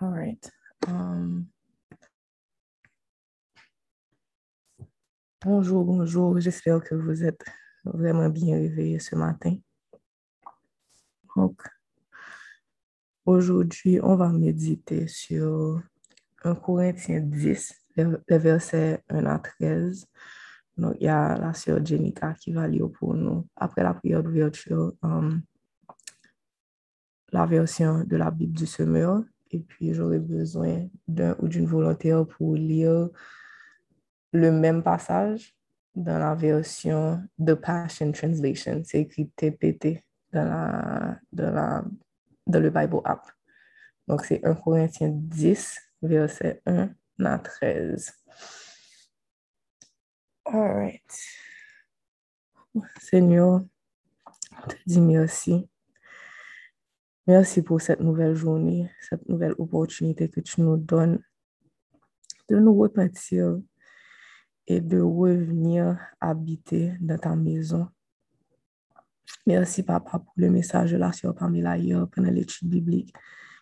All right. Bonjour, bonjour. J'espère que vous êtes vraiment bien réveillés ce matin. Donc, aujourd'hui, on va méditer sur 1 Corinthiens 10, les versets 1 à 13. Donc, il y a la sœur Jenica qui va lire pour nous. Après la prière d'ouverture, la version de la Bible du semeur. Et puis, j'aurai besoin d'un ou d'une volontaire pour lire le même passage dans la version de Passion Translation. C'est écrit TPT dans le Bible App. Donc, c'est 1 Corinthiens 10, verset 1 à 13. All right. Seigneur, on te dit merci. Merci pour cette nouvelle journée, cette nouvelle opportunité que tu nous donnes de nous repentir et de revenir habiter dans ta maison. Merci, Papa, pour le message de la sœur Pamela Yorpe pendant l'étude biblique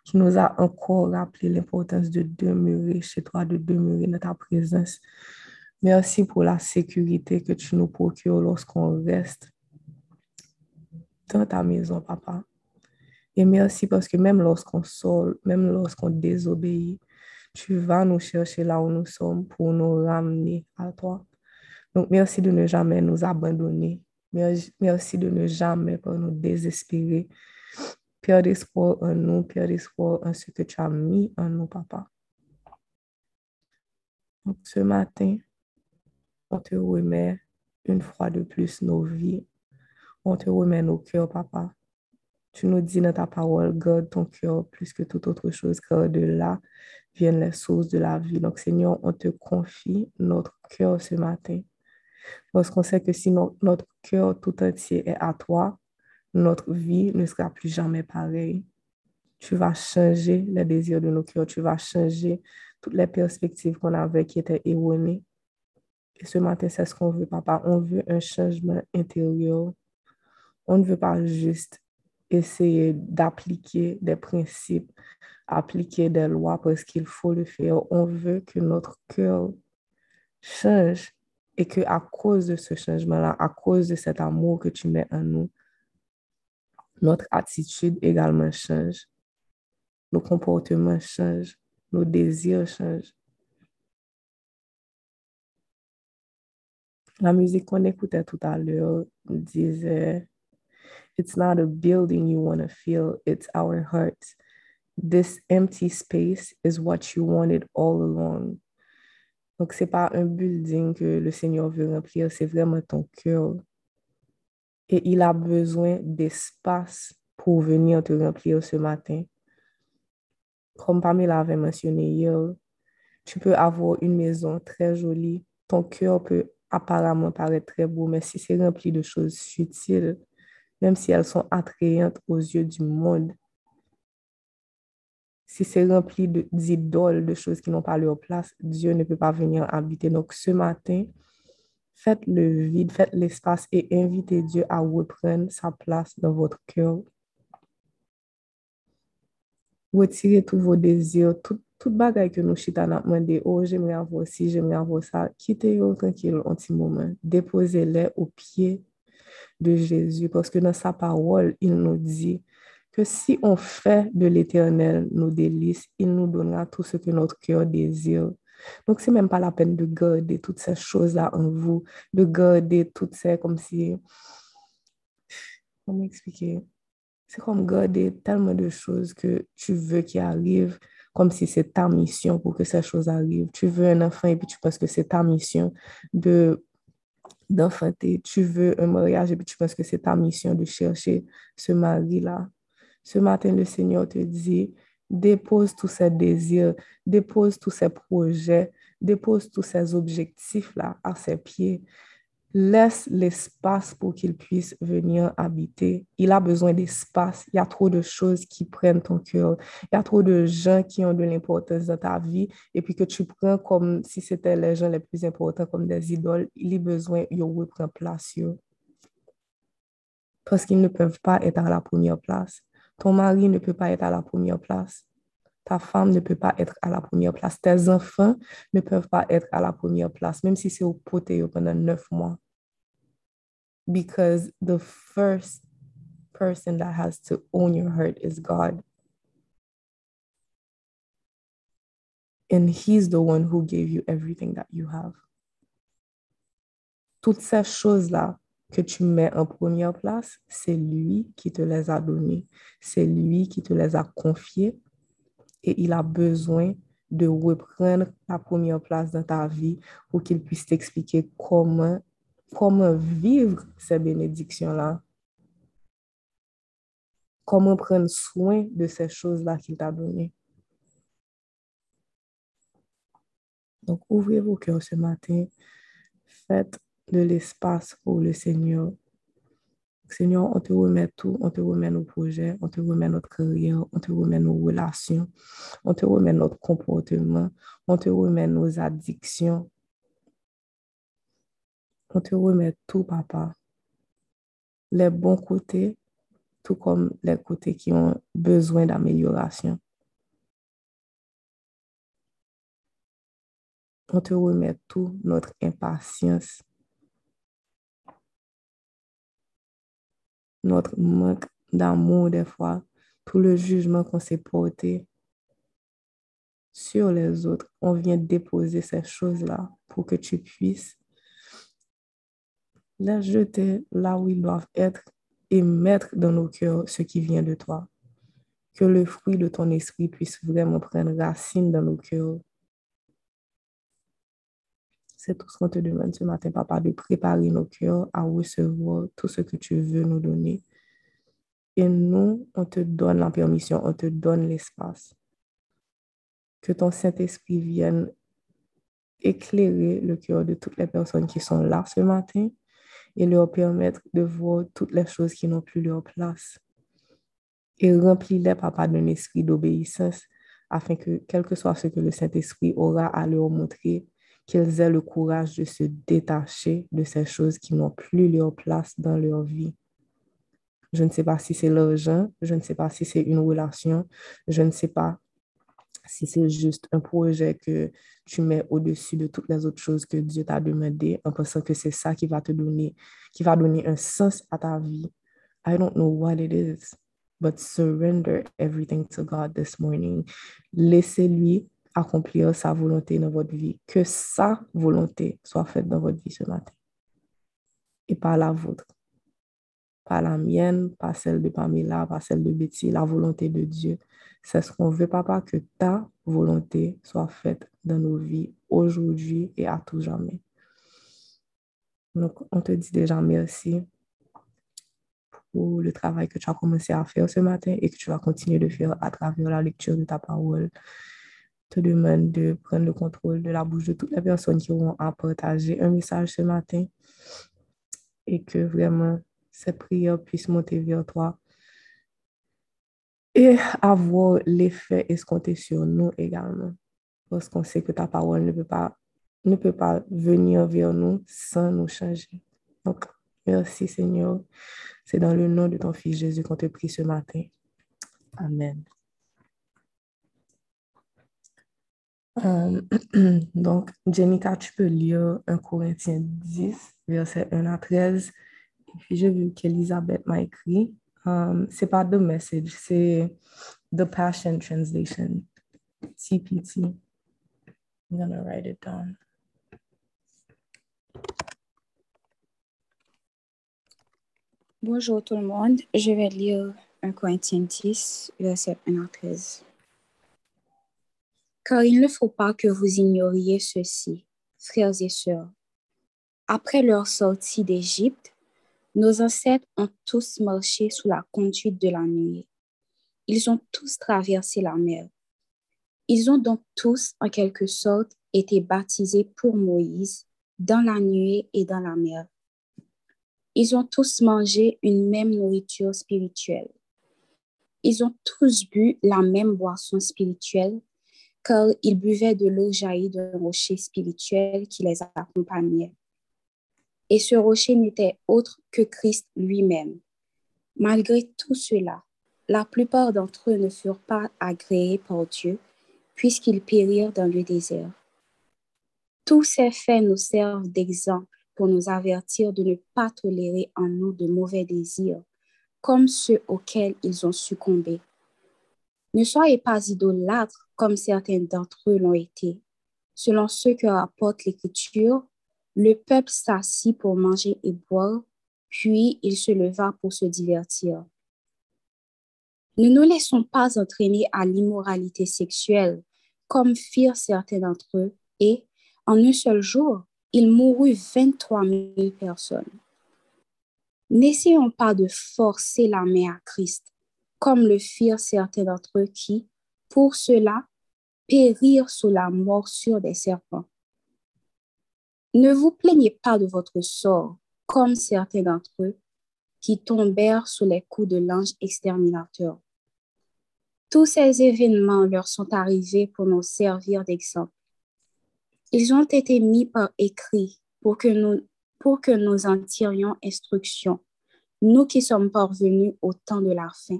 qui nous a encore rappelé l'importance de demeurer chez toi, de demeurer dans ta présence. Merci pour la sécurité que tu nous procures lorsqu'on reste dans ta maison, Papa. Et merci parce que même lorsqu'on sort, même lorsqu'on désobéit, tu vas nous chercher là où nous sommes pour nous ramener à toi. Donc, merci de ne jamais nous abandonner. Merci de ne jamais nous désespérer. Perdre espoir en nous, perdre espoir en ce que tu as mis en nous, Papa. Donc, ce matin, on te remet une fois de plus nos vies. On te remet nos cœurs, Papa. Tu nous dis dans ta parole, garde ton cœur plus que toute autre chose, car de là viennent les sources de la vie. Donc, Seigneur, on te confie notre cœur ce matin. Parce qu'on sait que si notre cœur tout entier est à toi, notre vie ne sera plus jamais pareille. Tu vas changer les désirs de nos cœurs, tu vas changer toutes les perspectives qu'on avait qui étaient erronées. Et ce matin, c'est ce qu'on veut, Papa. On veut un changement intérieur. On ne veut pas juste essayer d'appliquer des principes, appliquer des lois parce qu'il faut le faire. On veut que notre cœur change et qu'à cause de ce changement-là, à cause de cet amour que tu mets en nous, notre attitude également change, nos comportements changent, nos désirs changent. La musique qu'on écoutait tout à l'heure disait It's not a building you want to fill, it's our hearts. This empty space is what you wanted all along. Donc, ce n'est pas un building que le Seigneur veut remplir, c'est vraiment ton cœur. Et il a besoin d'espace pour venir te remplir ce matin. Comme Pamela avait mentionné hier, tu peux avoir une maison très jolie. Ton cœur peut apparemment paraître très beau, mais si c'est rempli de choses futiles, même si elles sont attrayantes aux yeux du monde, si c'est rempli d'idoles, de choses qui n'ont pas leur place, Dieu ne peut pas venir habiter. Donc ce matin, faites le vide, faites l'espace et invitez Dieu à reprendre sa place dans votre cœur. Retirez tous vos désirs, toute bagaille que nous chita n'a demandé, oh j'aimerais avoir ci, j'aimerais avoir ça, quittez-les tranquille un petit moment, déposez-les aux pieds de Jésus, parce que dans sa parole, il nous dit que si on fait de l'Éternel nos délices, il nous donnera tout ce que notre cœur désire. Donc, c'est même pas la peine de garder toutes ces choses-là en vous, de garder toutes ces, comme si, comment expliquer, c'est comme garder tellement de choses que tu veux qu'ils arrivent, comme si c'est ta mission pour que ces choses arrivent. Tu veux un enfant et puis tu penses que c'est ta mission d'enfanter, tu veux un mariage et puis tu penses que c'est ta mission de chercher ce mari-là. Ce matin, le Seigneur te dit, dépose tous ces désirs, dépose tous ces projets, dépose tous ces objectifs-là à ses pieds. Laisse l'espace pour qu'il puisse venir habiter. Il a besoin d'espace. Il y a trop de choses qui prennent ton cœur. Il y a trop de gens qui ont de l'importance dans ta vie et puis que tu prends comme si c'était les gens les plus importants, comme des idoles. Il a besoin de reprendre place. Parce qu'ils ne peuvent pas être à la première place. Ton mari ne peut pas être à la première place. Ta femme ne peut pas être à la première place. Tes enfants ne peuvent pas être à la première place, même si c'est au poté pendant 9 mois. Because the first person that has to own your hurt is God. And he's the one who gave you everything that you have. Toutes ces choses-là que tu mets en première place, c'est lui qui te les a données. C'est lui qui te les a confiées. Et il a besoin de reprendre la première place dans ta vie pour qu'il puisse t'expliquer comment vivre ces bénédictions-là. Comment prendre soin de ces choses-là qu'il t'a données. Donc, ouvrez vos cœurs ce matin. Faites de l'espace pour le Seigneur. Seigneur, on te remet tout, on te remet nos projets, on te remet notre carrière, on te remet nos relations, on te remet notre comportement, on te remet nos addictions. On te remet tout, papa. Les bons côtés, tout comme les côtés qui ont besoin d'amélioration. On te remet tout, notre impatience, notre manque d'amour des fois, tout le jugement qu'on s'est porté sur les autres. On vient déposer ces choses-là pour que tu puisses les jeter là où ils doivent être et mettre dans nos cœurs ce qui vient de toi. Que le fruit de ton esprit puisse vraiment prendre racine dans nos cœurs. C'est tout ce qu'on te demande ce matin, papa, de préparer nos cœurs à recevoir tout ce que tu veux nous donner. Et nous, on te donne la permission, on te donne l'espace. Que ton Saint-Esprit vienne éclairer le cœur de toutes les personnes qui sont là ce matin et leur permettre de voir toutes les choses qui n'ont plus leur place. Et remplis-les, papa, d'un esprit d'obéissance afin que, quel que soit ce que le Saint-Esprit aura à leur montrer, qu'ils aient le courage de se détacher de ces choses qui n'ont plus leur place dans leur vie. Je ne sais pas si c'est l'argent, je ne sais pas si c'est une relation, je ne sais pas si c'est juste un projet que tu mets au-dessus de toutes les autres choses que Dieu t'a demandées en pensant que c'est ça qui va te donner, qui va donner un sens à ta vie. I don't know what it is, but surrender everything to God this morning. Laissez-lui accomplir sa volonté dans votre vie, que sa volonté soit faite dans votre vie ce matin. Et pas la vôtre, pas la mienne, pas celle de Pamela, pas celle de Betty, la volonté de Dieu. C'est ce qu'on veut, papa, que ta volonté soit faite dans nos vies, aujourd'hui et à tout jamais. Donc, on te dit déjà merci pour le travail que tu as commencé à faire ce matin et que tu vas continuer de faire à travers la lecture de ta parole. Te demande de prendre le contrôle de la bouche de toutes les personnes qui auront à partager un message ce matin et que vraiment ces prières puissent monter vers toi et avoir l'effet escompté sur nous également. Parce qu'on sait que ta parole ne peut pas venir vers nous sans nous changer. Donc, merci Seigneur. C'est dans le nom de ton Fils Jésus qu'on te prie ce matin. Amen. Donc, Jenica, tu peux lire 1 Corinthiens 10, versets 1 à 13. Et puis, j'ai vu qu'Elisabeth m'a écrit. C'est pas The Message, c'est The Passion Translation, TPT. I'm gonna write it down. Bonjour tout le monde. Je vais lire 1 Corinthiens 10, versets 1 à 13. Car il ne faut pas que vous ignoriez ceci, frères et sœurs. Après leur sortie d'Égypte, nos ancêtres ont tous marché sous la conduite de la nuée. Ils ont tous traversé la mer. Ils ont donc tous, en quelque sorte, été baptisés pour Moïse, dans la nuée et dans la mer. Ils ont tous mangé une même nourriture spirituelle. Ils ont tous bu la même boisson spirituelle, car ils buvaient de l'eau jaillie d'un rocher spirituel qui les accompagnait. Et ce rocher n'était autre que Christ lui-même. Malgré tout cela, La plupart d'entre eux ne furent pas agréés par Dieu, puisqu'ils périrent dans le désert. Tous ces faits nous servent d'exemple pour nous avertir de ne pas tolérer en nous de mauvais désirs, comme ceux auxquels ils ont succombé. Ne soyez pas idolâtres comme certains d'entre eux l'ont été. Selon ce que rapporte l'Écriture, le peuple s'assit pour manger et boire, puis il se leva pour se divertir. Ne nous laissons pas entraîner à l'immoralité sexuelle, comme firent certains d'entre eux, et, en un seul jour, il mourut 23 000 personnes. N'essayons pas de forcer la main à Christ, comme le firent certains d'entre eux qui, pour cela, périrent sous la morsure des serpents. Ne vous plaignez pas de votre sort, comme certains d'entre eux qui tombèrent sous les coups de l'ange exterminateur. Tous ces événements leur sont arrivés pour nous servir d'exemple. Ils ont été mis par écrit pour que nous en tirions instruction, nous qui sommes parvenus au temps de la fin.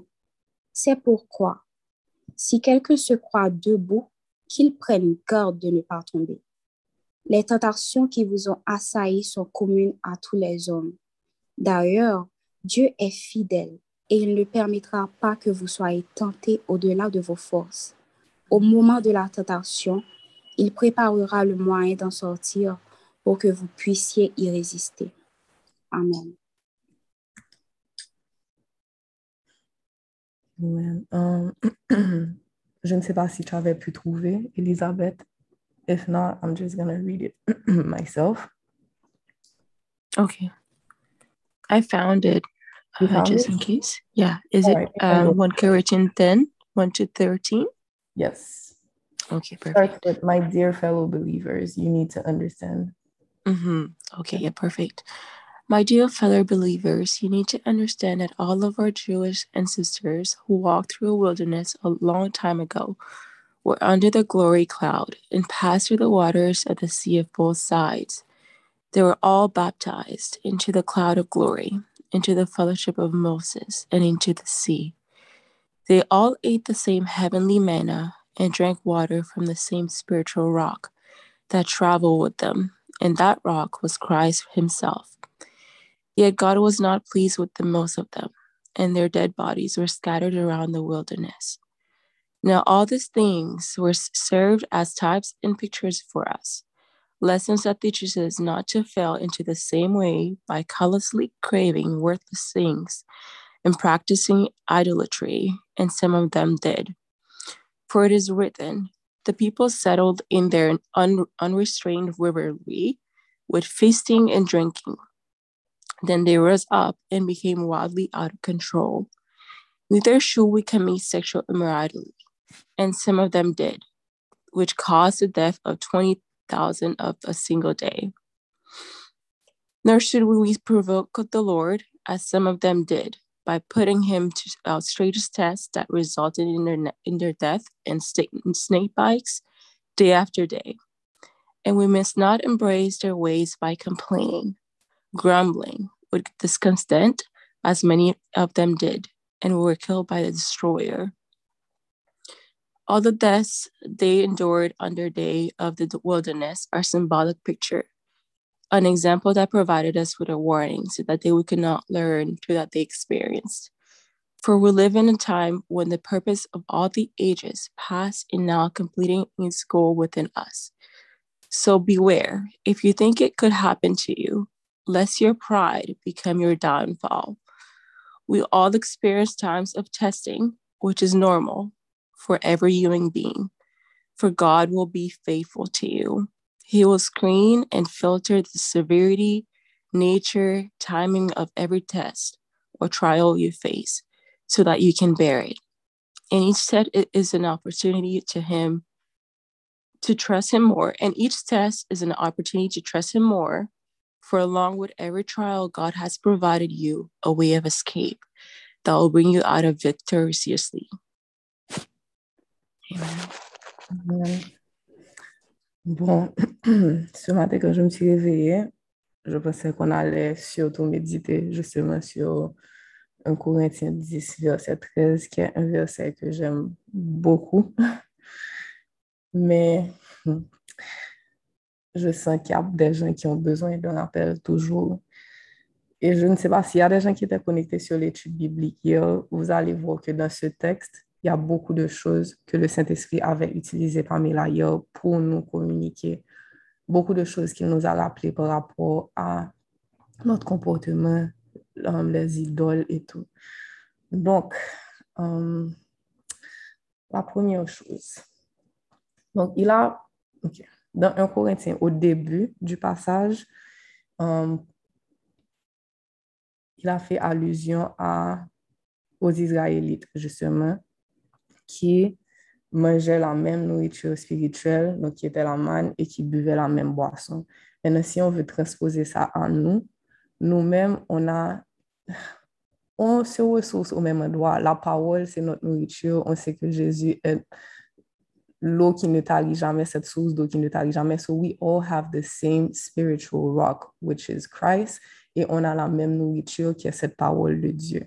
C'est pourquoi, si quelqu'un se croit debout, qu'il prenne garde de ne pas tomber. Les tentations qui vous ont assaillis sont communes à tous les hommes. D'ailleurs, Dieu est fidèle et il ne permettra pas que vous soyez tentés au-delà de vos forces. Au moment de la tentation, il préparera le moyen d'en sortir pour que vous puissiez y résister. Amen. Ouais, je ne sais pas si tu avais pu trouver, Elisabeth. If not, I'm just going to read it myself. Okay. I found it. Just in case. Yeah. Is it 1 Corinthians 10, 1-13? Yes. Okay, perfect. But my dear fellow believers, you need to understand. Mm-hmm. Okay, yeah, perfect. My dear fellow believers, you need to understand that all of our Jewish ancestors who walked through a wilderness a long time ago were under the glory cloud and passed through the waters of the sea of both sides. They were all baptized into the cloud of glory, into the fellowship of Moses, and into the sea. They all ate the same heavenly manna and drank water from the same spiritual rock that traveled with them, and that rock was Christ himself. Yet God was not pleased with the most of them, and their dead bodies were scattered around the wilderness. Now all these things were served as types and pictures for us, lessons that teaches us not to fall into the same way by callously craving worthless things and practicing idolatry, and some of them did. For it is written, the people settled in their unrestrained revelry with feasting and drinking. Then they rose up and became wildly out of control. Neither should we commit sexual immorality, and some of them did, which caused the death of 20,000 of a single day. Nor should we provoke the Lord, as some of them did, by putting him to outrageous tests that resulted in their death and snake bites day after day. And we must not embrace their ways by complaining, grumbling with discontent, as many of them did, and were killed by the destroyer. All the deaths they endured on their day of the wilderness are symbolic picture, an example that provided us with a warning so that they could not learn through that they experienced. For we live in a time when the purpose of all the ages past and now completing its goal within us. So beware, if you think it could happen to you, lest your pride become your downfall. We all experience times of testing, which is normal for every human being, for God will be faithful to you. He will screen and filter the severity, nature, timing of every test or trial you face so that you can bear it. And each test is an opportunity to him to trust him more. And each test is an opportunity to trust him more, for along with every trial, God has provided you a way of escape that will bring you out of victoriously. Amen. Bon, ce matin quand je me suis réveillée, je pensais qu'on allait surtout méditer justement sur 1 Corinthiens 10, verset 13, qui est un verset que j'aime beaucoup. Mais je sens qu'il y a des gens qui ont besoin d'un appel toujours. Et je ne sais pas s'il y a des gens qui étaient connectés sur l'étude biblique hier, vous allez voir que dans ce texte, il y a beaucoup de choses que le Saint-Esprit avait utilisées par Milaïa pour nous communiquer. Beaucoup de choses qu'il nous a rappelées par rapport à notre comportement, les idoles et tout. Donc, la première chose. Donc, il a, dans 1 Corinthiens, au début du passage, il a fait allusion aux Israélites, justement, qui mangeaient la même nourriture spirituelle, donc qui était la manne, et qui buvaient la même boisson. Maintenant, si on veut transposer ça à nous, nous-mêmes, on se ressource au même endroit. La parole, c'est notre nourriture. On sait que Jésus est l'eau qui ne tarit jamais, cette source d'eau qui ne tarit jamais. So we all have the same spiritual rock, which is Christ. Et on a la même nourriture qui est cette parole de Dieu.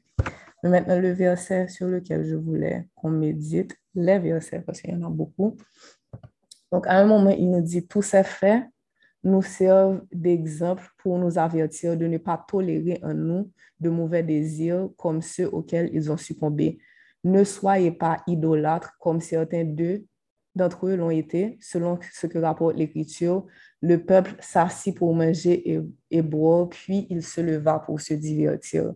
Mais maintenant, le verset sur lequel je voulais qu'on médite, les versets, parce qu'il y en a beaucoup. Donc, à un moment, il nous dit « Tous ces faits nous servent d'exemple pour nous avertir de ne pas tolérer en nous de mauvais désirs comme ceux auxquels ils ont succombé. Ne soyez pas idolâtres comme certains d'entre eux l'ont été, selon ce que rapporte l'Écriture. Le peuple s'assit pour manger et boire, puis il se leva pour se divertir. »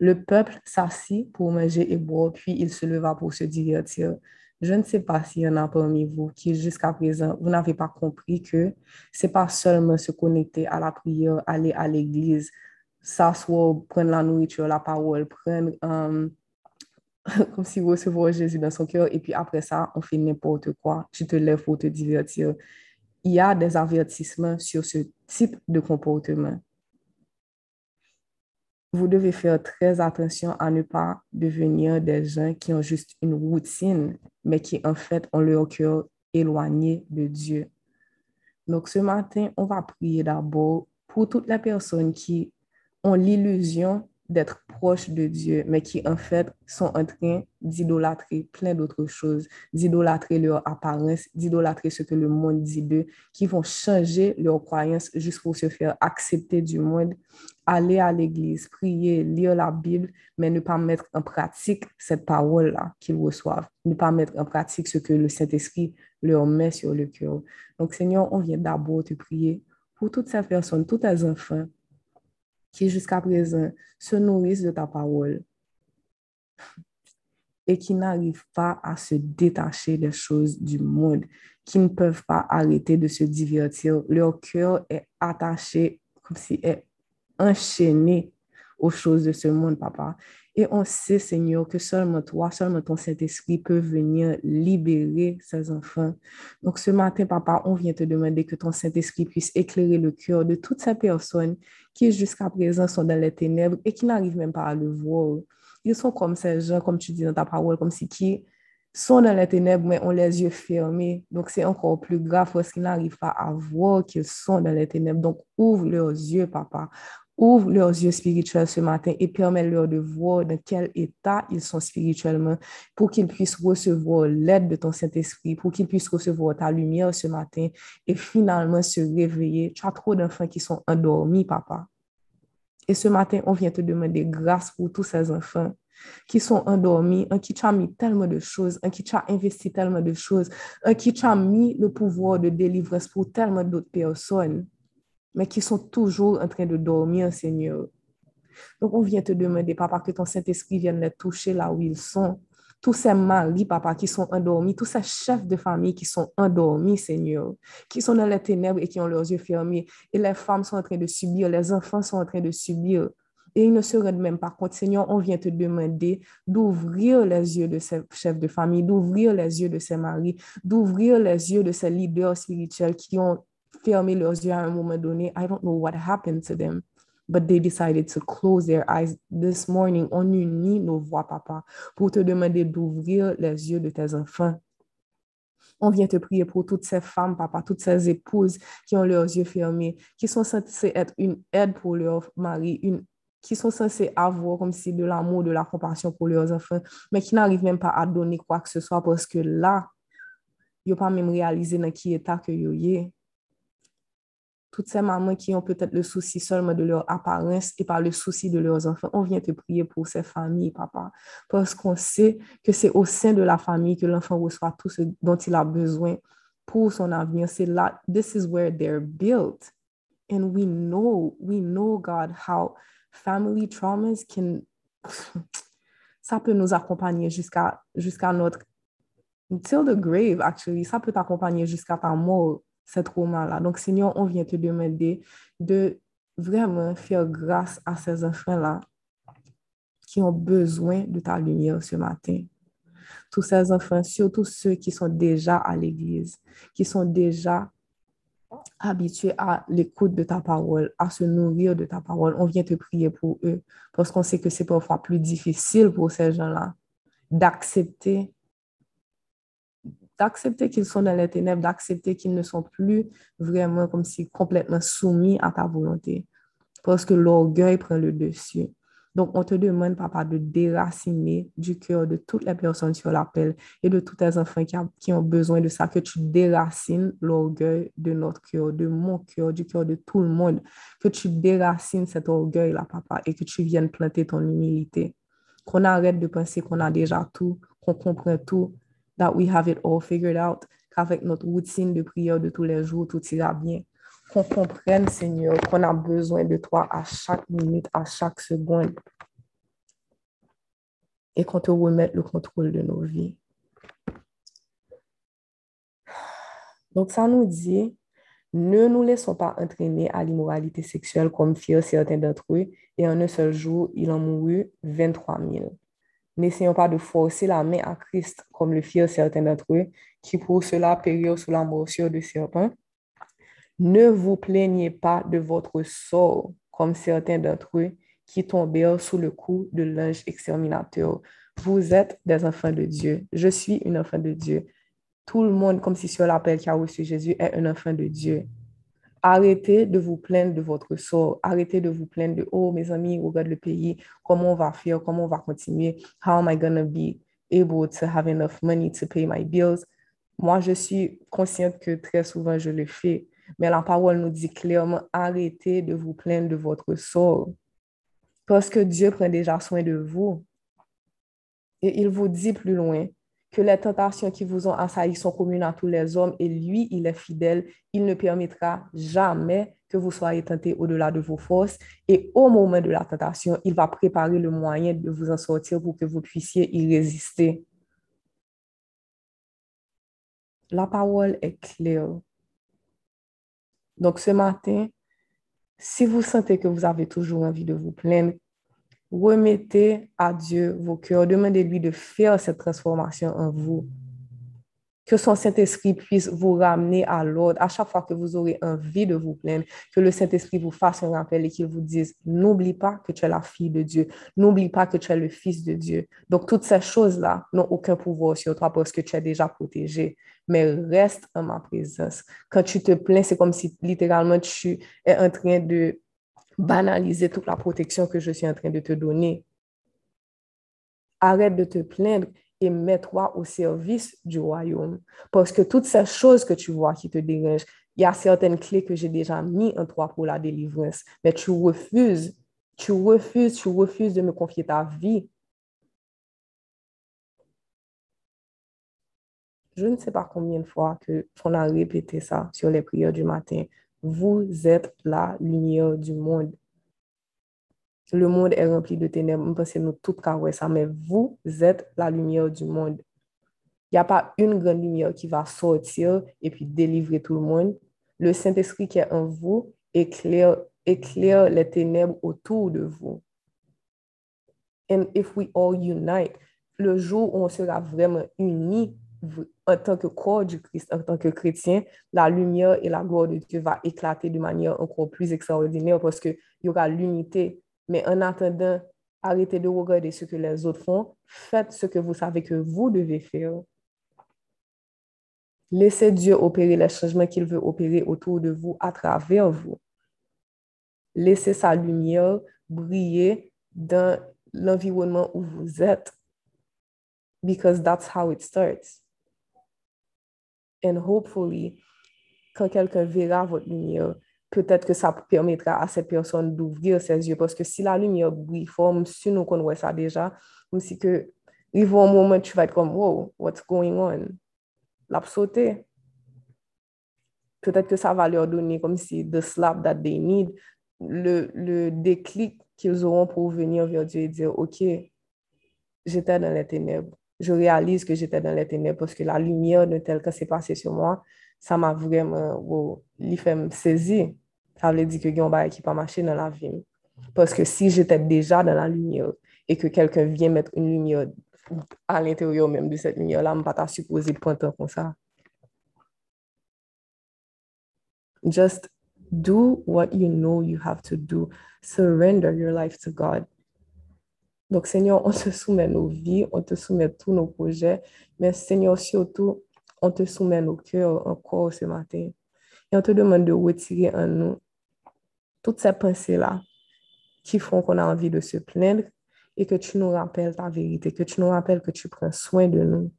Le peuple s'assit pour manger et boire, puis il se leva pour se divertir. Je ne sais pas s'il y en a parmi vous qui, jusqu'à présent, vous n'avez pas compris que ce n'est pas seulement se connecter à la prière, aller à l'église, s'asseoir, prendre la nourriture, la parole, prendre comme si vous receviez Jésus dans son cœur, et puis après ça, on fait n'importe quoi. Tu te lèves pour te divertir. Il y a des avertissements sur ce type de comportement. Vous devez faire très attention à ne pas devenir des gens qui ont juste une routine, mais qui en fait ont leur cœur éloigné de Dieu. Donc ce matin, on va prier d'abord pour toutes les personnes qui ont l'illusion d'être proches de Dieu, mais qui en fait sont en train d'idolâtrer plein d'autres choses, d'idolâtrer leur apparence, d'idolâtrer ce que le monde dit d'eux, qui vont changer leurs croyances juste pour se faire accepter du monde, aller à l'église, prier, lire la Bible, mais ne pas mettre en pratique cette parole-là qu'ils reçoivent, ne pas mettre en pratique ce que le Saint-Esprit leur met sur le cœur. Donc Seigneur, on vient d'abord te prier pour toutes ces personnes, tous tes enfants, qui jusqu'à présent se nourrissent de ta parole et qui n'arrivent pas à se détacher des choses du monde, qui ne peuvent pas arrêter de se divertir. Leur cœur est attaché, comme s'il est enchaîné aux choses de ce monde, Papa. Et on sait, Seigneur, que seulement toi, seulement ton Saint-Esprit peut venir libérer ses enfants. Donc ce matin, Papa, on vient te demander que ton Saint-Esprit puisse éclairer le cœur de toutes ces personnes qui jusqu'à présent sont dans les ténèbres et qui n'arrivent même pas à le voir. Ils sont comme ces gens, comme tu dis dans ta parole, comme si qui sont dans les ténèbres, mais ont les yeux fermés. Donc c'est encore plus grave parce qu'ils n'arrivent pas à voir qu'ils sont dans les ténèbres. Donc ouvre leurs yeux, Papa. Ouvre leurs yeux spirituels ce matin et permets-leur de voir dans quel état ils sont spirituellement pour qu'ils puissent recevoir l'aide de ton Saint-Esprit, pour qu'ils puissent recevoir ta lumière ce matin et finalement se réveiller. Tu as trop d'enfants qui sont endormis, Papa. Et ce matin, on vient te demander grâce pour tous ces enfants qui sont endormis, en qui tu as mis tellement de choses, en qui tu as investi tellement de choses, en qui tu as mis le pouvoir de délivrance pour tellement d'autres personnes, mais qui sont toujours en train de dormir, Seigneur. Donc, on vient te demander, Papa, que ton Saint-Esprit vienne les toucher là où ils sont. Tous ces maris, Papa, qui sont endormis, tous ces chefs de famille qui sont endormis, Seigneur, qui sont dans les ténèbres et qui ont leurs yeux fermés. Et les femmes sont en train de subir, les enfants sont en train de subir. Et ils ne se rendent même pas compte. Seigneur, on vient te demander d'ouvrir les yeux de ces chefs de famille, d'ouvrir les yeux de ces maris, d'ouvrir les yeux de ces leaders spirituels qui ont fermer leurs yeux à un moment donné. I don't know what happened to them, but they decided to close their eyes this morning. On unit nos voix, Papa, pour te demander d'ouvrir les yeux de tes enfants. On vient te prier pour toutes ces femmes, Papa, toutes ces épouses qui ont leurs yeux fermés, qui sont censées être une aide pour leur mari, une qui sont censés avoir comme si de l'amour, de la compassion pour leurs enfants, mais qui n'arrivent même pas à donner quoi que ce soit parce que là, ils n'ont pas même réalisé dans qui état que ils sont. Toutes ces mamans qui ont peut-être le souci seulement de leur apparence et pas le souci de leurs enfants, on vient te prier pour ces familles, papa, parce qu'on sait que c'est au sein de la famille que l'enfant reçoit tout ce dont il a besoin pour son avenir. C'est là, this is where they're built. And we know, God, how family traumas can, ça peut nous accompagner jusqu'à notre, till the grave, actually, ça peut t'accompagner jusqu'à ta mort, ces traumas-là. Donc, Seigneur, on vient te demander de vraiment faire grâce à ces enfants-là qui ont besoin de ta lumière ce matin. Tous ces enfants, surtout ceux qui sont déjà à l'église, qui sont déjà habitués à l'écoute de ta parole, à se nourrir de ta parole. On vient te prier pour eux parce qu'on sait que c'est parfois plus difficile pour ces gens-là d'accepter qu'ils sont dans les ténèbres, d'accepter qu'ils ne sont plus vraiment comme si complètement soumis à ta volonté parce que l'orgueil prend le dessus. Donc, on te demande, papa, de déraciner du cœur de toutes les personnes sur l'appel et de tous tes enfants qui ont besoin de ça, que tu déracines l'orgueil de notre cœur, de mon cœur, du cœur de tout le monde, que tu déracines cet orgueil-là, papa, et que tu viennes planter ton humilité. Qu'on arrête de penser qu'on a déjà tout, qu'on comprend tout, that we have it all figured out, qu'avec notre routine de prière de tous les jours, tout ira bien. Qu'on comprenne, Seigneur, qu'on a besoin de toi à chaque minute, à chaque seconde. Et qu'on te remette le contrôle de nos vies. Donc, ça nous dit, ne nous laissons pas entraîner à l'immoralité sexuelle comme firent certains d'entre eux, et en un seul jour, il en mourut 23 000. N'essayons pas de forcer la main à Christ comme le firent certains d'entre eux, qui pour cela périrent sous la morsure de serpents. Ne vous plaignez pas de votre sort, comme certains d'entre eux qui tombèrent sous le coup de l'ange exterminateur. Vous êtes des enfants de Dieu. Je suis une enfant de Dieu. Tout le monde, comme si sur l'appel qui a reçu Jésus, est un enfant de Dieu. Arrêtez de vous plaindre de votre sort. Arrêtez de vous plaindre de « Oh, mes amis, regarde le pays. Comment on va faire? Comment on va continuer? How am I gonna be able to have enough money to pay my bills? » Moi, je suis consciente que très souvent, je le fais. Mais la parole nous dit clairement, arrêtez de vous plaindre de votre sort. Parce que Dieu prend déjà soin de vous. Et il vous dit plus loin que les tentations qui vous ont assailli sont communes à tous les hommes. Et lui, il est fidèle. Il ne permettra jamais que vous soyez tentés au-delà de vos forces. Et au moment de la tentation, il va préparer le moyen de vous en sortir pour que vous puissiez y résister. La parole est claire. Donc, ce matin, si vous sentez que vous avez toujours envie de vous plaindre, remettez à Dieu vos cœurs. Demandez-lui de faire cette transformation en vous. Que son Saint-Esprit puisse vous ramener à l'ordre. À chaque fois que vous aurez envie de vous plaindre, que le Saint-Esprit vous fasse un rappel et qu'il vous dise, n'oublie pas que tu es la fille de Dieu. N'oublie pas que tu es le fils de Dieu. Donc, toutes ces choses-là n'ont aucun pouvoir sur toi parce que tu es déjà protégé. Mais reste en ma présence. Quand tu te plains, c'est comme si littéralement tu es en train de banaliser toute la protection que je suis en train de te donner. Arrête de te plaindre et mets-toi au service du royaume. Parce que toutes ces choses que tu vois qui te dérangent, il y a certaines clés que j'ai déjà mises en toi pour la délivrance, mais tu refuses de me confier ta vie. Je ne sais pas combien de fois qu'on a répété ça sur les prières du matin. Vous êtes la lumière du monde. Le monde est rempli de ténèbres. Je pense que nous tous avons ça, mais vous êtes la lumière du monde. Il n'y a pas une grande lumière qui va sortir et puis délivrer tout le monde. Le Saint-Esprit qui est en vous éclaire les ténèbres autour de vous. And if we all unite, le jour où on sera vraiment unis en tant que corps du Christ, en tant que chrétien, la lumière et la gloire de Dieu va éclater de manière encore plus extraordinaire parce qu'il y aura l'unité. Mais en attendant, arrêtez de regarder ce que les autres font. Faites ce que vous savez que vous devez faire. Laissez Dieu opérer les changements qu'il veut opérer autour de vous, à travers vous. Laissez sa lumière briller dans l'environnement où vous êtes, because that's how it starts. And hopefully, quand quelqu'un verra votre lumière, peut-être que ça permettra à cette personne d'ouvrir ses yeux, parce que si la lumière brille fort, si nous connaissons ça déjà, comme si que, il y a un moment où tu vas être comme, wow, what's going on? L'a sauté. Peut-être que ça va leur donner comme si the slap that they need, le déclic qu'ils auront pour venir vers Dieu et dire, OK, j'étais dans les ténèbres. Je réalise que j'étais dans les ténèbres parce que la lumière de telle que c'est passé sur moi, ça m'a vraiment, wow, l'y fait me saisir. Ça veut dire que y a un bail qui n'a pas marché dans la vie. Parce que si j'étais déjà dans la lumière et que quelqu'un vient mettre une lumière à l'intérieur même de cette lumière-là, je ne suis pas supposé prendre temps comme ça. Just do what you know you have to do. Surrender your life to God. Donc, Seigneur, on te soumet nos vies, on te soumet tous nos projets, mais Seigneur, surtout, on te soumet nos cœurs encore ce matin. Et on te demande de retirer en nous toutes ces pensées-là qui font qu'on a envie de se plaindre et que tu nous rappelles ta vérité, que tu nous rappelles que tu prends soin de nous.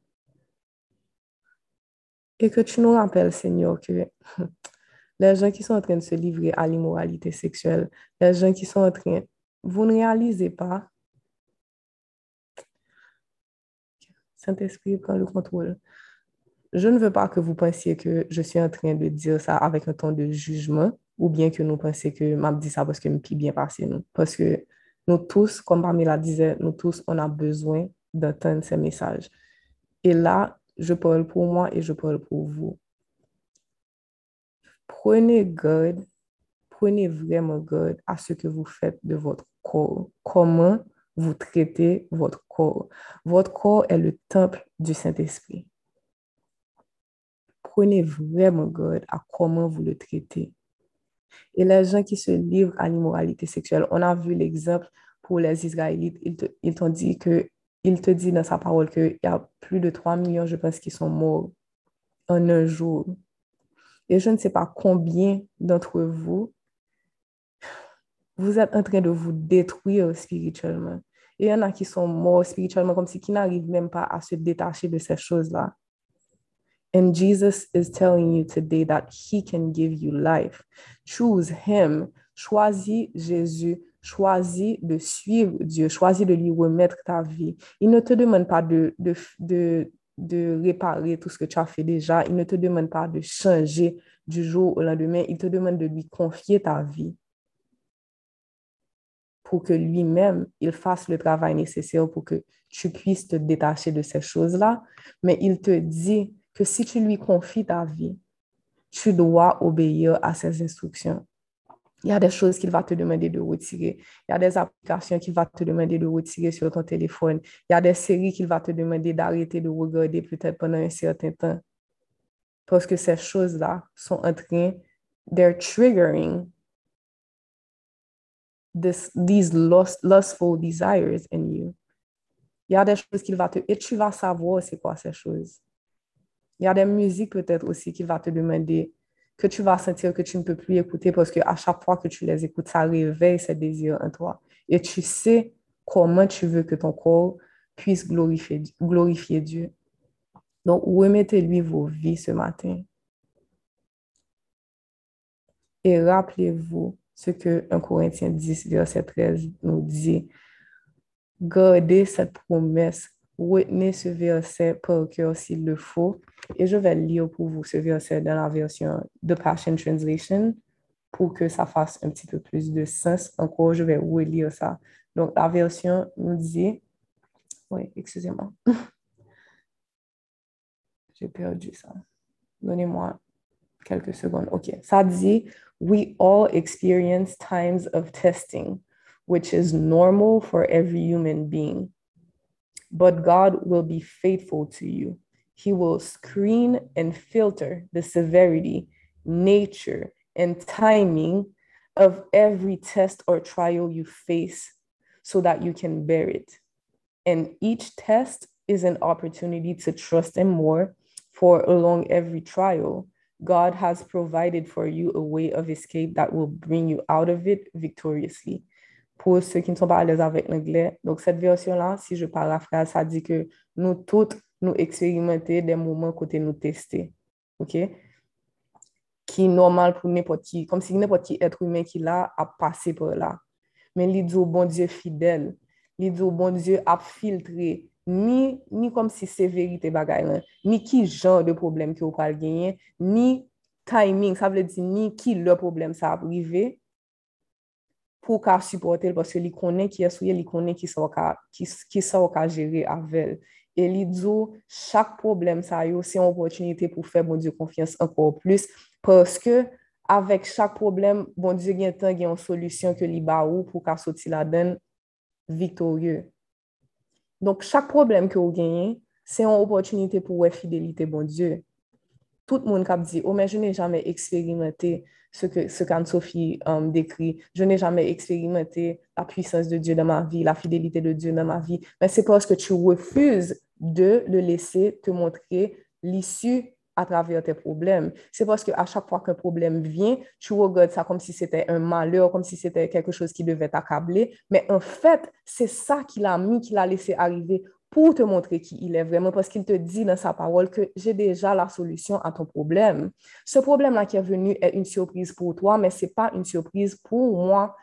Et que tu nous rappelles, Seigneur, que... les gens qui sont en train de se livrer à l'immoralité sexuelle, les gens qui sont en train... Vous ne réalisez pas. Saint-Esprit prend le contrôle. Je ne veux pas que vous pensiez que je suis en train de dire ça avec un ton de jugement ou bien que nous pensions que m'a dit ça parce que je suis bien passé. Non. Parce que nous tous, comme Pamela disait, nous tous, on a besoin d'entendre ces messages. Et là, je parle pour moi et je parle pour vous. Prenez garde, prenez vraiment garde à ce que vous faites de votre corps. Comment vous traitez votre corps. Votre corps est le temple du Saint-Esprit. Prenez vraiment garde à comment vous le traitez. Et les gens qui se livrent à l'immoralité sexuelle, on a vu l'exemple pour les Israélites. Il te dit dans sa parole qu'il y a plus de 3 millions, je pense, qui sont morts en un jour. Et je ne sais pas combien d'entre vous, vous êtes en train de vous détruire spirituellement. Et il y en a qui sont morts spirituellement, comme si qui n'arrivent même pas à se détacher de ces choses-là. And Jesus is telling you today that he can give you life. Choose him. Choisis Jésus. Choisis de suivre Dieu. Choisis de lui remettre ta vie. Il ne te demande pas de réparer tout ce que tu as fait déjà. Il ne te demande pas de changer du jour au lendemain. Il te demande de lui confier ta vie pour que lui-même, il fasse le travail nécessaire pour que tu puisses te détacher de ces choses-là. Mais il te dit que si tu lui confies ta vie, tu dois obéir à ses instructions. Il y a des choses qu'il va te demander de retirer. Il y a des applications qu'il va te demander de retirer sur ton téléphone. Il y a des séries qu'il va te demander d'arrêter de regarder peut-être pendant un certain temps. Parce que ces choses-là sont en train, they're triggering these lustful desires in you. Il y a des choses qu'il va te... Et tu vas savoir c'est quoi ces choses. Il y a des musiques peut-être aussi qu'il va te demander... que tu vas sentir que tu ne peux plus écouter parce qu'à chaque fois que tu les écoutes, ça réveille ces désirs en toi. Et tu sais comment tu veux que ton corps puisse glorifier Dieu. Donc, remettez-lui vos vies ce matin. Et rappelez-vous ce que 1 Corinthiens 10, verset 13 nous dit. Gardez cette promesse. Retenez ce verset par cœur s'il le faut. Et je vais lire pour vous ce verset dans la version de Passion Translation pour que ça fasse un petit peu plus de sens. Encore, je vais relire ça. Donc, la version nous dit... Oui, excusez-moi. J'ai perdu ça. Donnez-moi quelques secondes. OK. Ça dit, we all experience times of testing, which is normal for every human being. But God will be faithful to you. He will screen and filter the severity, nature, and timing of every test or trial you face so that you can bear it. And each test is an opportunity to trust Him more, for along every trial, God has provided for you a way of escape that will bring you out of it victoriously. pour ceux qui ne sont pas à l'aise avec l'anglais. Donc, cette version-là, si je paraphrase, ça dit que nous toutes, nous expérimenter des moments côté nous tester. OK? Qui est normal pour n'importe qui. Comme si n'importe qui être humain qui l'a a passé par là. Mais il dit au bon Dieu fidèle. Il dit au bon Dieu a filtré. Ni comme si c'est vérité bagaille, ni qui genre de problème que vous parlez gagner, ni timing, ça veut dire ni qui le problème ça arrivé pour qu'à supporter parce que il connaît qui est souillé, il connaît qui ça au gérer avec et il dit chaque problème ça yo c'est une opportunité pour faire bon Dieu confiance encore plus parce que avec chaque problème bon Dieu gagne temps gagne une solution que li ba ou pour qu'à sortir la donne victorieux. Donc, chaque problème que vous gagnez, c'est une opportunité pour la fidélité, bon Dieu. Tout le monde qui dit, oh, mais je n'ai jamais expérimenté ce qu'Anne-Sophie décrit. Je n'ai jamais expérimenté la puissance de Dieu dans ma vie, la fidélité de Dieu dans ma vie. Mais c'est parce que tu refuses de le laisser te montrer l'issue à travers tes problèmes. C'est parce qu'à chaque fois qu'un problème vient, tu regardes ça comme si c'était un malheur, comme si c'était quelque chose qui devait t'accabler. Mais en fait, c'est ça qu'il a mis, qu'il a laissé arriver pour te montrer qui il est vraiment. Parce qu'il te dit dans sa parole que j'ai déjà la solution à ton problème. Ce problème-là qui est venu est une surprise pour toi, mais ce n'est pas une surprise pour moi.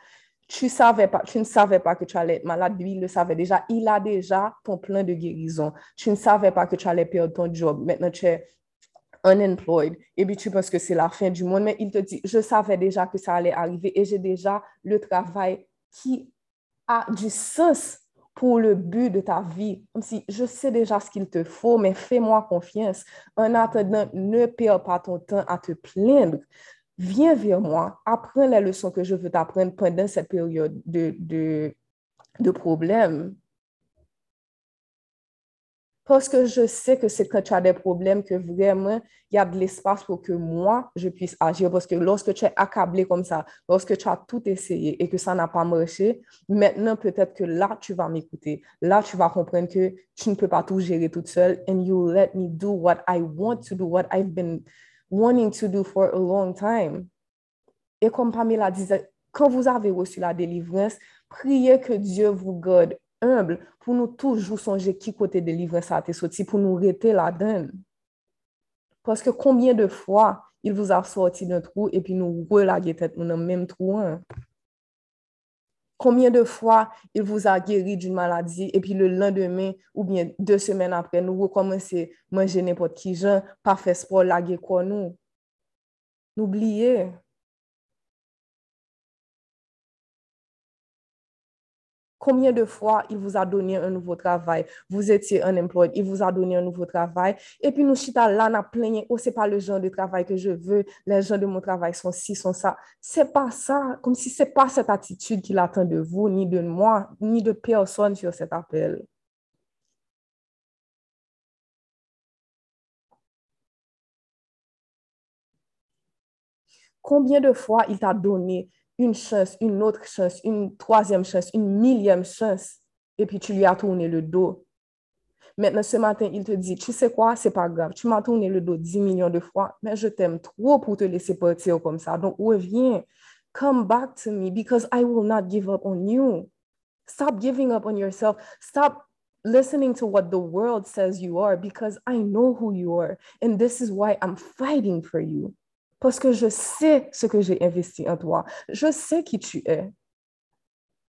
Tu ne savais pas que tu allais être malade, lui, il le savait déjà. Il a déjà ton plan de guérison. Tu ne savais pas que tu allais perdre ton job. Maintenant, tu es unemployed, et puis tu penses que c'est la fin du monde, mais il te dit, je savais déjà que ça allait arriver et j'ai déjà le travail qui a du sens pour le but de ta vie. Comme si je sais déjà ce qu'il te faut, mais fais-moi confiance. En attendant, ne perds pas ton temps à te plaindre. Viens vers moi, apprends les leçons que je veux t'apprendre pendant cette période de problème. Parce que je sais que c'est quand tu as des problèmes que vraiment, il y a de l'espace pour que moi, je puisse agir. Parce que lorsque tu es accablé comme ça, lorsque tu as tout essayé et que ça n'a pas marché, maintenant, peut-être que là, tu vas m'écouter. Là, tu vas comprendre que tu ne peux pas tout gérer toute seule. And you let me do what I want to do, what I've been wanting to do for a long time. Et comme Pamela disait, quand vous avez reçu la délivrance, priez que Dieu vous garde humble, pour nous toujours songer qui côté de livre ça a été sorti, pour nous rester la donne. Parce que combien de fois il vous a sorti d'un trou et puis nous relaguer tête dans le même trou. Hein? Combien de fois il vous a guéri d'une maladie et puis le lendemain ou bien 2 semaines après, nous recommencer à manger n'importe qui gens, pas faire sport, laguer quoi nous. N'oubliez. Combien de fois il vous a donné un nouveau travail? Vous étiez unemployed, il vous a donné un nouveau travail. Et puis nous, chita là, n'a plaigné, oh, c'est pas le genre de travail que je veux. Les gens de mon travail sont ci, sont ça. C'est pas ça, comme si c'est pas cette attitude qu'il attend de vous, ni de moi, ni de personne sur cet appel. Combien de fois il t'a donné une chance, une autre chance, une troisième chance, une 1000e chance, et puis tu lui as tourné le dos. Maintenant, ce matin, il te dit, tu sais quoi, c'est pas grave, tu m'as tourné le dos 10 millions de fois, mais je t'aime trop pour te laisser partir comme ça. Donc, reviens, come back to me, because I will not give up on you. Stop giving up on yourself. Stop listening to what the world says you are, because I know who you are, and this is why I'm fighting for you. Parce que je sais ce que j'ai investi en toi. Je sais qui tu es.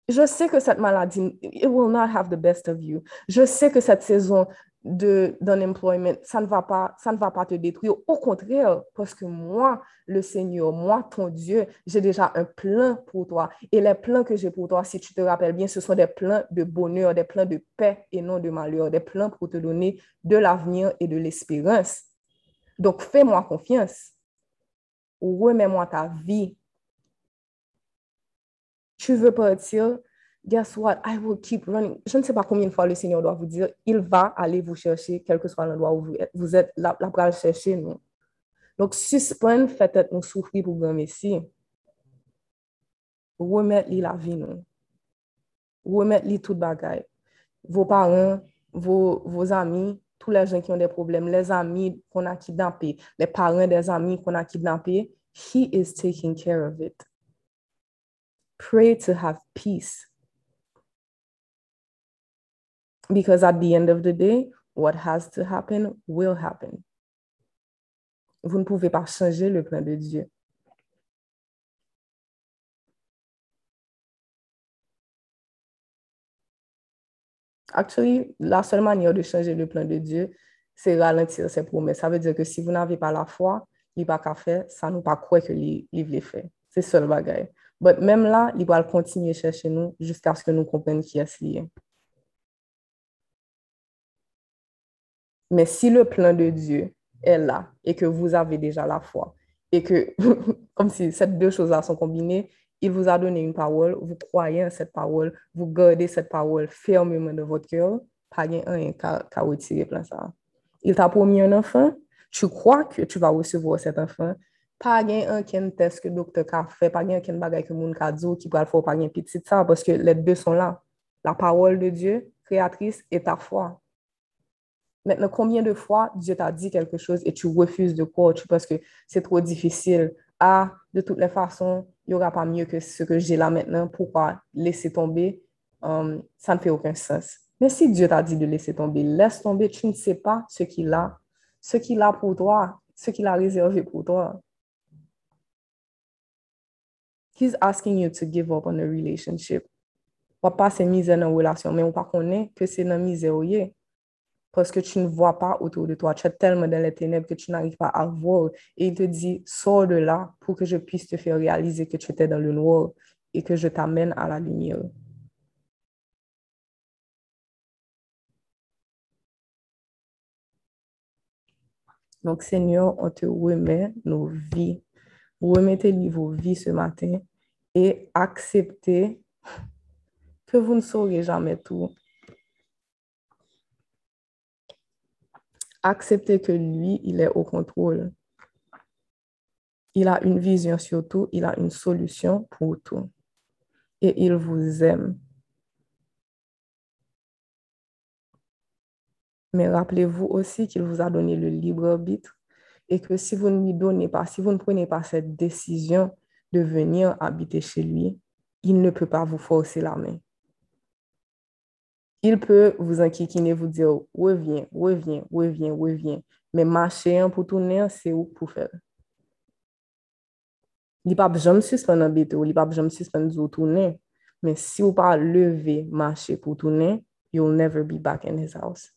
Je sais que cette maladie, it will not have the best of you. Je sais que cette saison d'unemployment, ça ne va pas te détruire. Au contraire, parce que moi, le Seigneur, moi, ton Dieu, j'ai déjà un plan pour toi. Et les plans que j'ai pour toi, si tu te rappelles bien, ce sont des plans de bonheur, des plans de paix et non de malheur, des plans pour te donner de l'avenir et de l'espérance. Donc, fais-moi confiance. Remets-moi ta vie. Tu veux partir? Guess what? I will keep running. Je ne sais pas combien de fois le Seigneur doit vous dire, il va aller vous chercher, quel que soit l'endroit où vous êtes, la va chercher nous. Donc, suspendre, faites nous souffrir pour grand Messie. Remettez-lui la vie, nous. Remettez-lui toute bagaille. Vos parents, vos amis, tous les gens qui ont des problèmes, les amis qu'on a kidnappés, les parents des amis qu'on a kidnappés, he is taking care of it. Pray to have peace. Because at the end of the day, what has to happen will happen. Vous ne pouvez pas changer le plan de Dieu. Actually, la seule manière de changer le plan de Dieu, c'est ralentir ses promesses. Ça veut dire que si vous n'avez pas la foi, il n'y a pas qu'à faire, ça nous pas croire que il veut faire. C'est seul bagaille. Mais même là, il va continuer à chercher nous jusqu'à ce que nous comprenions qui est lié. Mais si le plan de Dieu est là et que vous avez déjà la foi et que, comme si ces deux choses-là sont combinées, il vous a donné une parole, vous croyez en cette parole, vous gardez cette parole fermement dans votre cœur, pas rien qu'à retirer plein ça. Il t'a promis un enfant, tu crois que tu vas recevoir cet enfant, pas rien qu'un test que docteur a fait, pas rien qu'un bagage que monde a dit qui va le faire, pas rien petit ça, parce que les deux sont là. La parole de Dieu, créatrice, et ta foi. Maintenant, combien de fois Dieu t'a dit quelque chose et tu refuses de croire, tu penses que c'est trop difficile. Ah, de toutes les façons, il n'y aura pas mieux que ce que j'ai là maintenant. Pourquoi laisser tomber? Ça ne fait aucun sens. Mais si Dieu t'a dit de laisser tomber, laisse tomber, tu ne sais pas ce qu'il a pour toi, ce qu'il a réservé pour toi. He's asking you to give up on a relationship. On ne va pas se misère dans une relation, mais on ne connaît pas que c'est dans la misère. Parce que tu ne vois pas autour de toi. Tu es tellement dans les ténèbres que tu n'arrives pas à voir. Et il te dit, sors de là pour que je puisse te faire réaliser que tu étais dans le noir et que je t'amène à la lumière. Donc, Seigneur, on te remet nos vies. Remettez-lui vos vies ce matin et acceptez que vous ne saurez jamais tout. Accepter que lui, il est au contrôle. Il a une vision sur tout, il a une solution pour tout. Et il vous aime. Mais rappelez-vous aussi qu'il vous a donné le libre arbitre et que si vous ne lui donnez pas, si vous ne prenez pas cette décision de venir habiter chez lui, il ne peut pas vous forcer la main. Il peut vous enquiquiner, vous dire « reviens ». Mais marcher pour tourner, c'est où pour faire. Il n'y a pas besoin de suspendre un béton, il n'y a pas besoin de suspendre de tourner. Mais si vous ne pas lever, marcher pour tourner, you'll never be back in his house.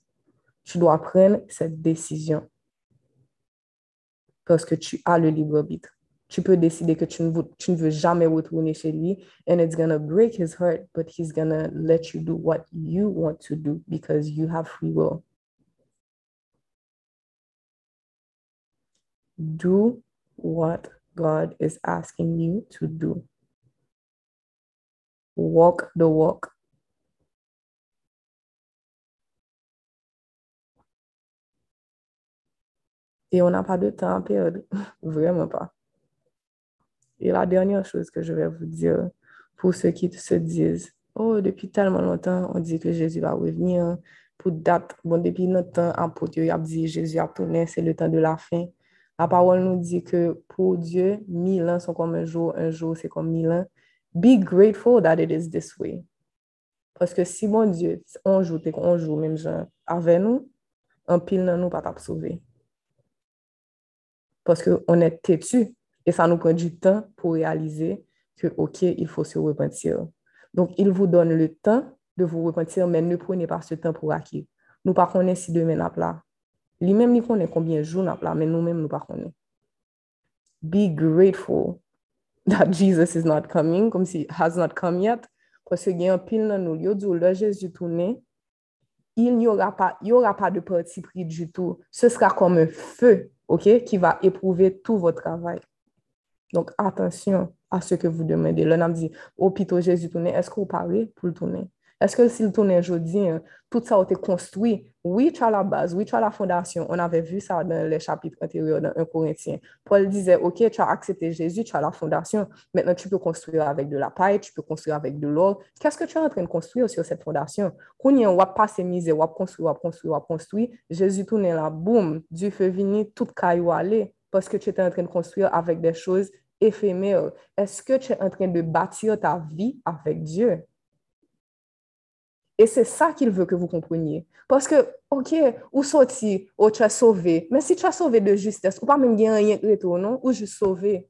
Tu dois prendre cette décision. Parce que tu as le libre arbitre. Tu peux décider que tu ne veux jamais retourner chez lui, and it's gonna break his heart, but he's gonna let you do what you want to do because you have free will. Do what God is asking you to do. Walk the walk. Et on n'a pas de temps à perdre, vraiment pas. Et la dernière chose que je vais vous dire, pour ceux qui se disent, oh, depuis tellement longtemps, on dit que Jésus va revenir. Pour date, bon, depuis notre temps, en poteau, il a dit, Jésus a tourné, c'est le temps de la fin. La parole nous dit que pour Dieu, 1000 ans sont comme un jour c'est comme 1000 ans. Be grateful that it is this way. Parce que si bon Dieu, on joue, même genre, avec nous, un pile dans nous, pas t'as sauvé. Parce qu'on est têtu. Et ça nous prend du temps pour réaliser que, OK, il faut se repentir. Donc, il vous donne le temps de vous repentir, mais ne prenez pas ce temps pour acquis. Nous ne connaissons pas si demain n'a pas. Lui-même, il connaît combien de jours n'a pas, mais nous-mêmes, nous ne connaissons pas. Be grateful that Jesus is not coming, comme si has not come yet, parce qu'il y a un pile dans nous. Le Jésus tourné, il n'y aura pas, il n'y aura pas de parti pris du tout. Ce sera comme un feu, OK, qui va éprouver tout votre travail. Donc, attention à ce que vous demandez. Là, on me dit, oh, pito, Jésus tourne, est-ce que vous parlez pour le tourner? Est-ce que s'il tourne aujourd'hui, tout ça a été construit? Oui, tu as la base, oui, tu as la fondation. On avait vu ça dans les chapitres antérieurs, dans 1 Corinthiens. Paul disait, OK, tu as accepté Jésus, tu as la fondation. Maintenant, tu peux construire avec de la paille, tu peux construire avec de l'or. Qu'est-ce que tu es en train de construire sur cette fondation? Quand on va passer misé, on va construire, Jésus tourne là, boum, du feu vini, tout caillou allé. Parce que tu étais en train de construire avec des choses éphémères. Est-ce que tu es en train de bâtir ta vie avec Dieu? Et c'est ça qu'il veut que vous compreniez. Parce que, OK, ou sorti, ou tu as sauvé. Mais si tu as sauvé de justesse, ou pas même gagner rien de retour, non? Ou juste sauvé.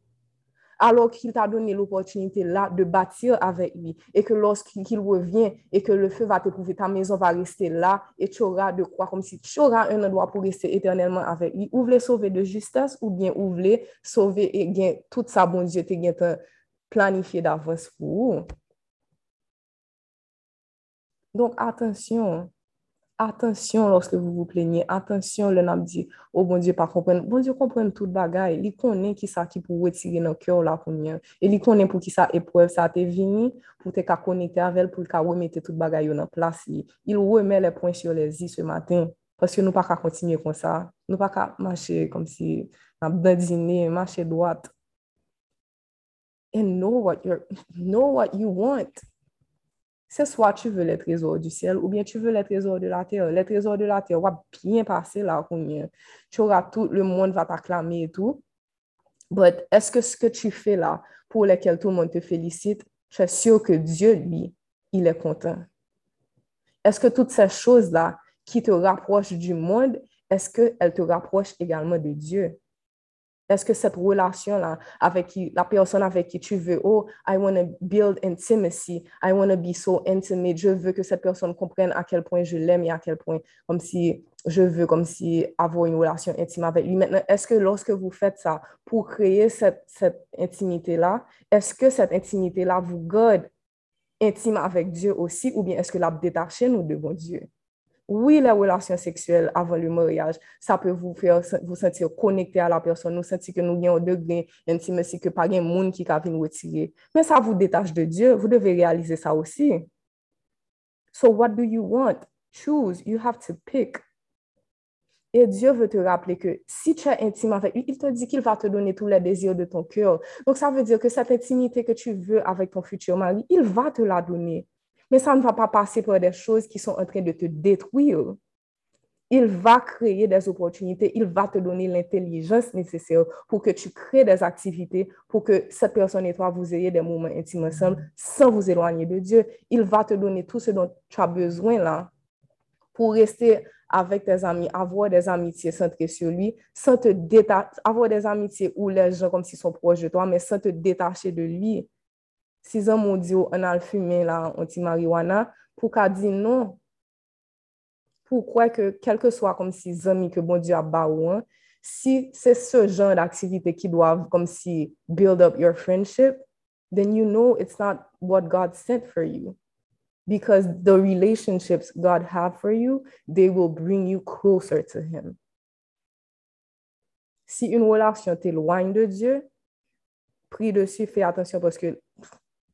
Alors qu'il t'a donné l'opportunité là de bâtir avec lui. Et que lorsqu'il revient et que le feu va t'éprouver, ta maison va rester là et tu auras de quoi, comme si tu auras un endroit pour rester éternellement avec lui. Ou voulez sauver de justesse ou bien ou voulez sauver et gagner tout ça, bon Dieu, tu as planifié d'avance pour vous. Donc, attention. Attention lorsque vous vous plaignez. Attention, le nam dit, oh bon Dieu, pas comprendre. Bon Dieu, comprendre toute bagaille. Il connaît qui ça qui pour retirer dans cœur là pour nous. Et il connaît pour qui ça épreuve ça t'est venu pour te connecter avec elle pour qu'à remettre toute bagaille dans place. Il remet les points sur les i ce matin parce que nous pas qu'à continuer comme ça. Nous pas qu'à marcher comme si on badinait, marcher droite. And know what you want. C'est soit tu veux les trésors du ciel ou bien tu veux les trésors de la terre. Les trésors de la terre va bien passer là. Tu auras tout, le monde va t'acclamer et tout. Mais est-ce que ce que tu fais là, pour lequel tout le monde te félicite, tu es sûr que Dieu, lui, il est content? Est-ce que toutes ces choses-là qui te rapprochent du monde, est-ce qu'elles te rapprochent également de Dieu? Est-ce que cette relation-là, avec qui, la personne avec qui tu veux, oh, I want to build intimacy, I want to be so intimate, je veux que cette personne comprenne à quel point je l'aime et à quel point, comme si je veux, comme si avoir une relation intime avec lui. Maintenant, est-ce que lorsque vous faites ça pour créer cette intimité-là, est-ce que cette intimité-là vous garde intime avec Dieu aussi, ou bien est-ce que la détachez nous de bon Dieu? Oui, les relations sexuelles avant le mariage, ça peut vous faire vous sentir connecté à la personne, vous sentir que nous avons un degré intime, que pas un monde qui vient nous retirer. Mais ça vous détache de Dieu, vous devez réaliser ça aussi. So what do you want? Choose, you have to pick. Et Dieu veut te rappeler que si tu es intime avec lui, il te dit qu'il va te donner tous les désirs de ton cœur. Donc ça veut dire que cette intimité que tu veux avec ton futur mari, il va te la donner. Mais ça ne va pas passer par des choses qui sont en train de te détruire. Il va créer des opportunités, il va te donner l'intelligence nécessaire pour que tu crées des activités, pour que cette personne et toi, vous ayez des moments intimes ensemble sans vous éloigner de Dieu. Il va te donner tout ce dont tu as besoin là pour rester avec tes amis, avoir des amitiés centrées sur lui, sans te détacher, avoir des amitiés où les gens comme s'ils sont proches de toi, mais sans te détacher de lui. Si on m'a dit on a le fumé là anti-marijuana pour qu'a dit non pourquoi que quel que soit comme si amis que bon Dieu a baou hein, si c'est ce genre d'activité qui doivent comme si build up your friendship then you know it's not what God sent for you because the relationships God have for you they will bring you closer to him. Si une relation t'éloigne de Dieu, prie dessus, fais attention parce que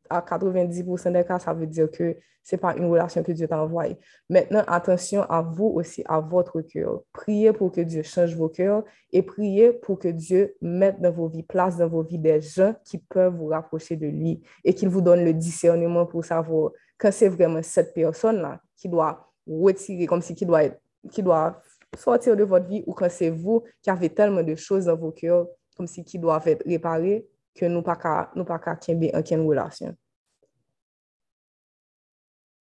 à 90% des cas, ça veut dire que ce n'est pas une relation que Dieu t'envoie. Maintenant, attention à vous aussi, à votre cœur. Priez pour que Dieu change vos cœurs et priez pour que Dieu mette dans vos vies, place dans vos vies des gens qui peuvent vous rapprocher de lui et qu'il vous donne le discernement pour savoir quand c'est vraiment cette personne-là qui doit retirer, comme si qui doit sortir de votre vie ou quand c'est vous qui avez tellement de choses dans vos cœurs, comme si qui doivent être réparées, que nous pas qu'à qu'il aucune relation.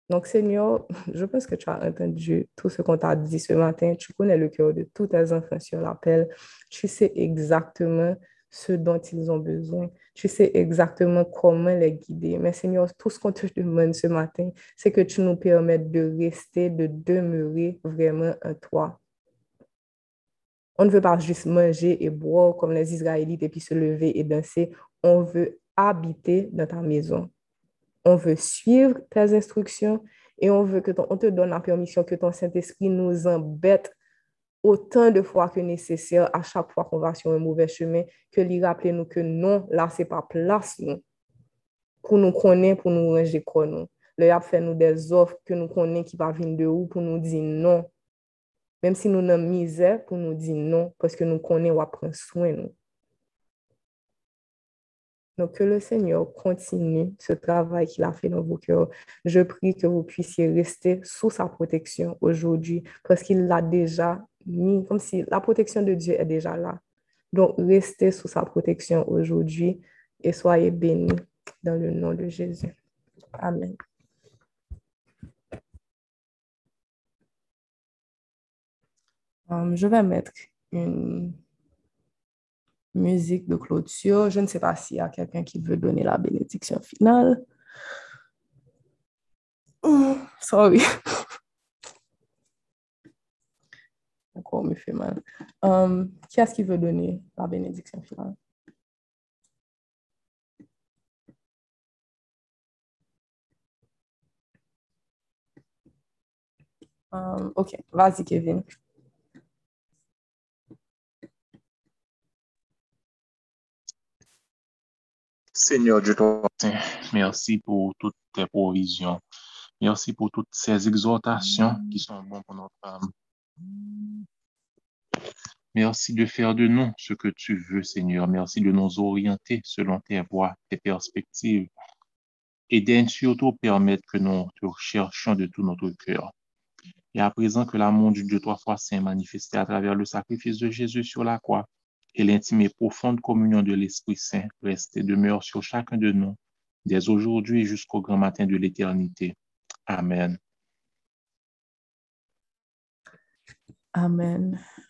Donc, Seigneur, je pense que tu as entendu tout ce qu'on t'a dit ce matin. Tu connais le cœur de tous tes enfants sur l'appel. Tu sais exactement ce dont ils ont besoin. Tu sais exactement comment les guider. Mais Seigneur, tout ce qu'on te demande ce matin, c'est que tu nous permettes de rester, de demeurer vraiment en toi. On ne veut pas juste manger et boire comme les Israélites et puis se lever et danser. On veut habiter dans ta maison. On veut suivre tes instructions et on veut que on te donne la permission que ton Saint-Esprit nous embête autant de fois que nécessaire à chaque fois qu'on va sur un mauvais chemin, que lui rappeler nous que non, là, ce n'est pas place nous. Pour nous connaître, pour nous ranger quoi nous. Le Yap fait nous des offres que nous connaissons qui va venir de où pour nous dire non. Même si nous sommes misère pour nous dire non, parce que nous connaissons ou prendre soin nous. Donc, que le Seigneur continue ce travail qu'il a fait dans vos cœurs. Je prie que vous puissiez rester sous sa protection aujourd'hui, parce qu'il l'a déjà mis, comme si la protection de Dieu est déjà là. Donc, restez sous sa protection aujourd'hui et soyez bénis dans le nom de Jésus. Amen. Je vais mettre une musique de clôture. Je ne sais pas s'il y a quelqu'un qui veut donner la bénédiction finale. Sorry. D'accord, on me fait mal. Qui est-ce qui veut donner la bénédiction finale? Ok, vas-y Kevin. Seigneur Dieu, merci pour toutes tes provisions. Merci pour toutes ces exhortations qui sont bonnes pour notre âme. Merci de faire de nous ce que tu veux, Seigneur. Merci de nous orienter selon tes voies, tes perspectives. Et d'en surtout permettre que nous te recherchions de tout notre cœur. Et à présent que l'amour du Dieu trois fois saint manifesté à travers le sacrifice de Jésus sur la croix et l'intime et profonde communion de l'Esprit Saint reste et demeure sur chacun de nous, dès aujourd'hui jusqu'au grand matin de l'éternité. Amen. Amen.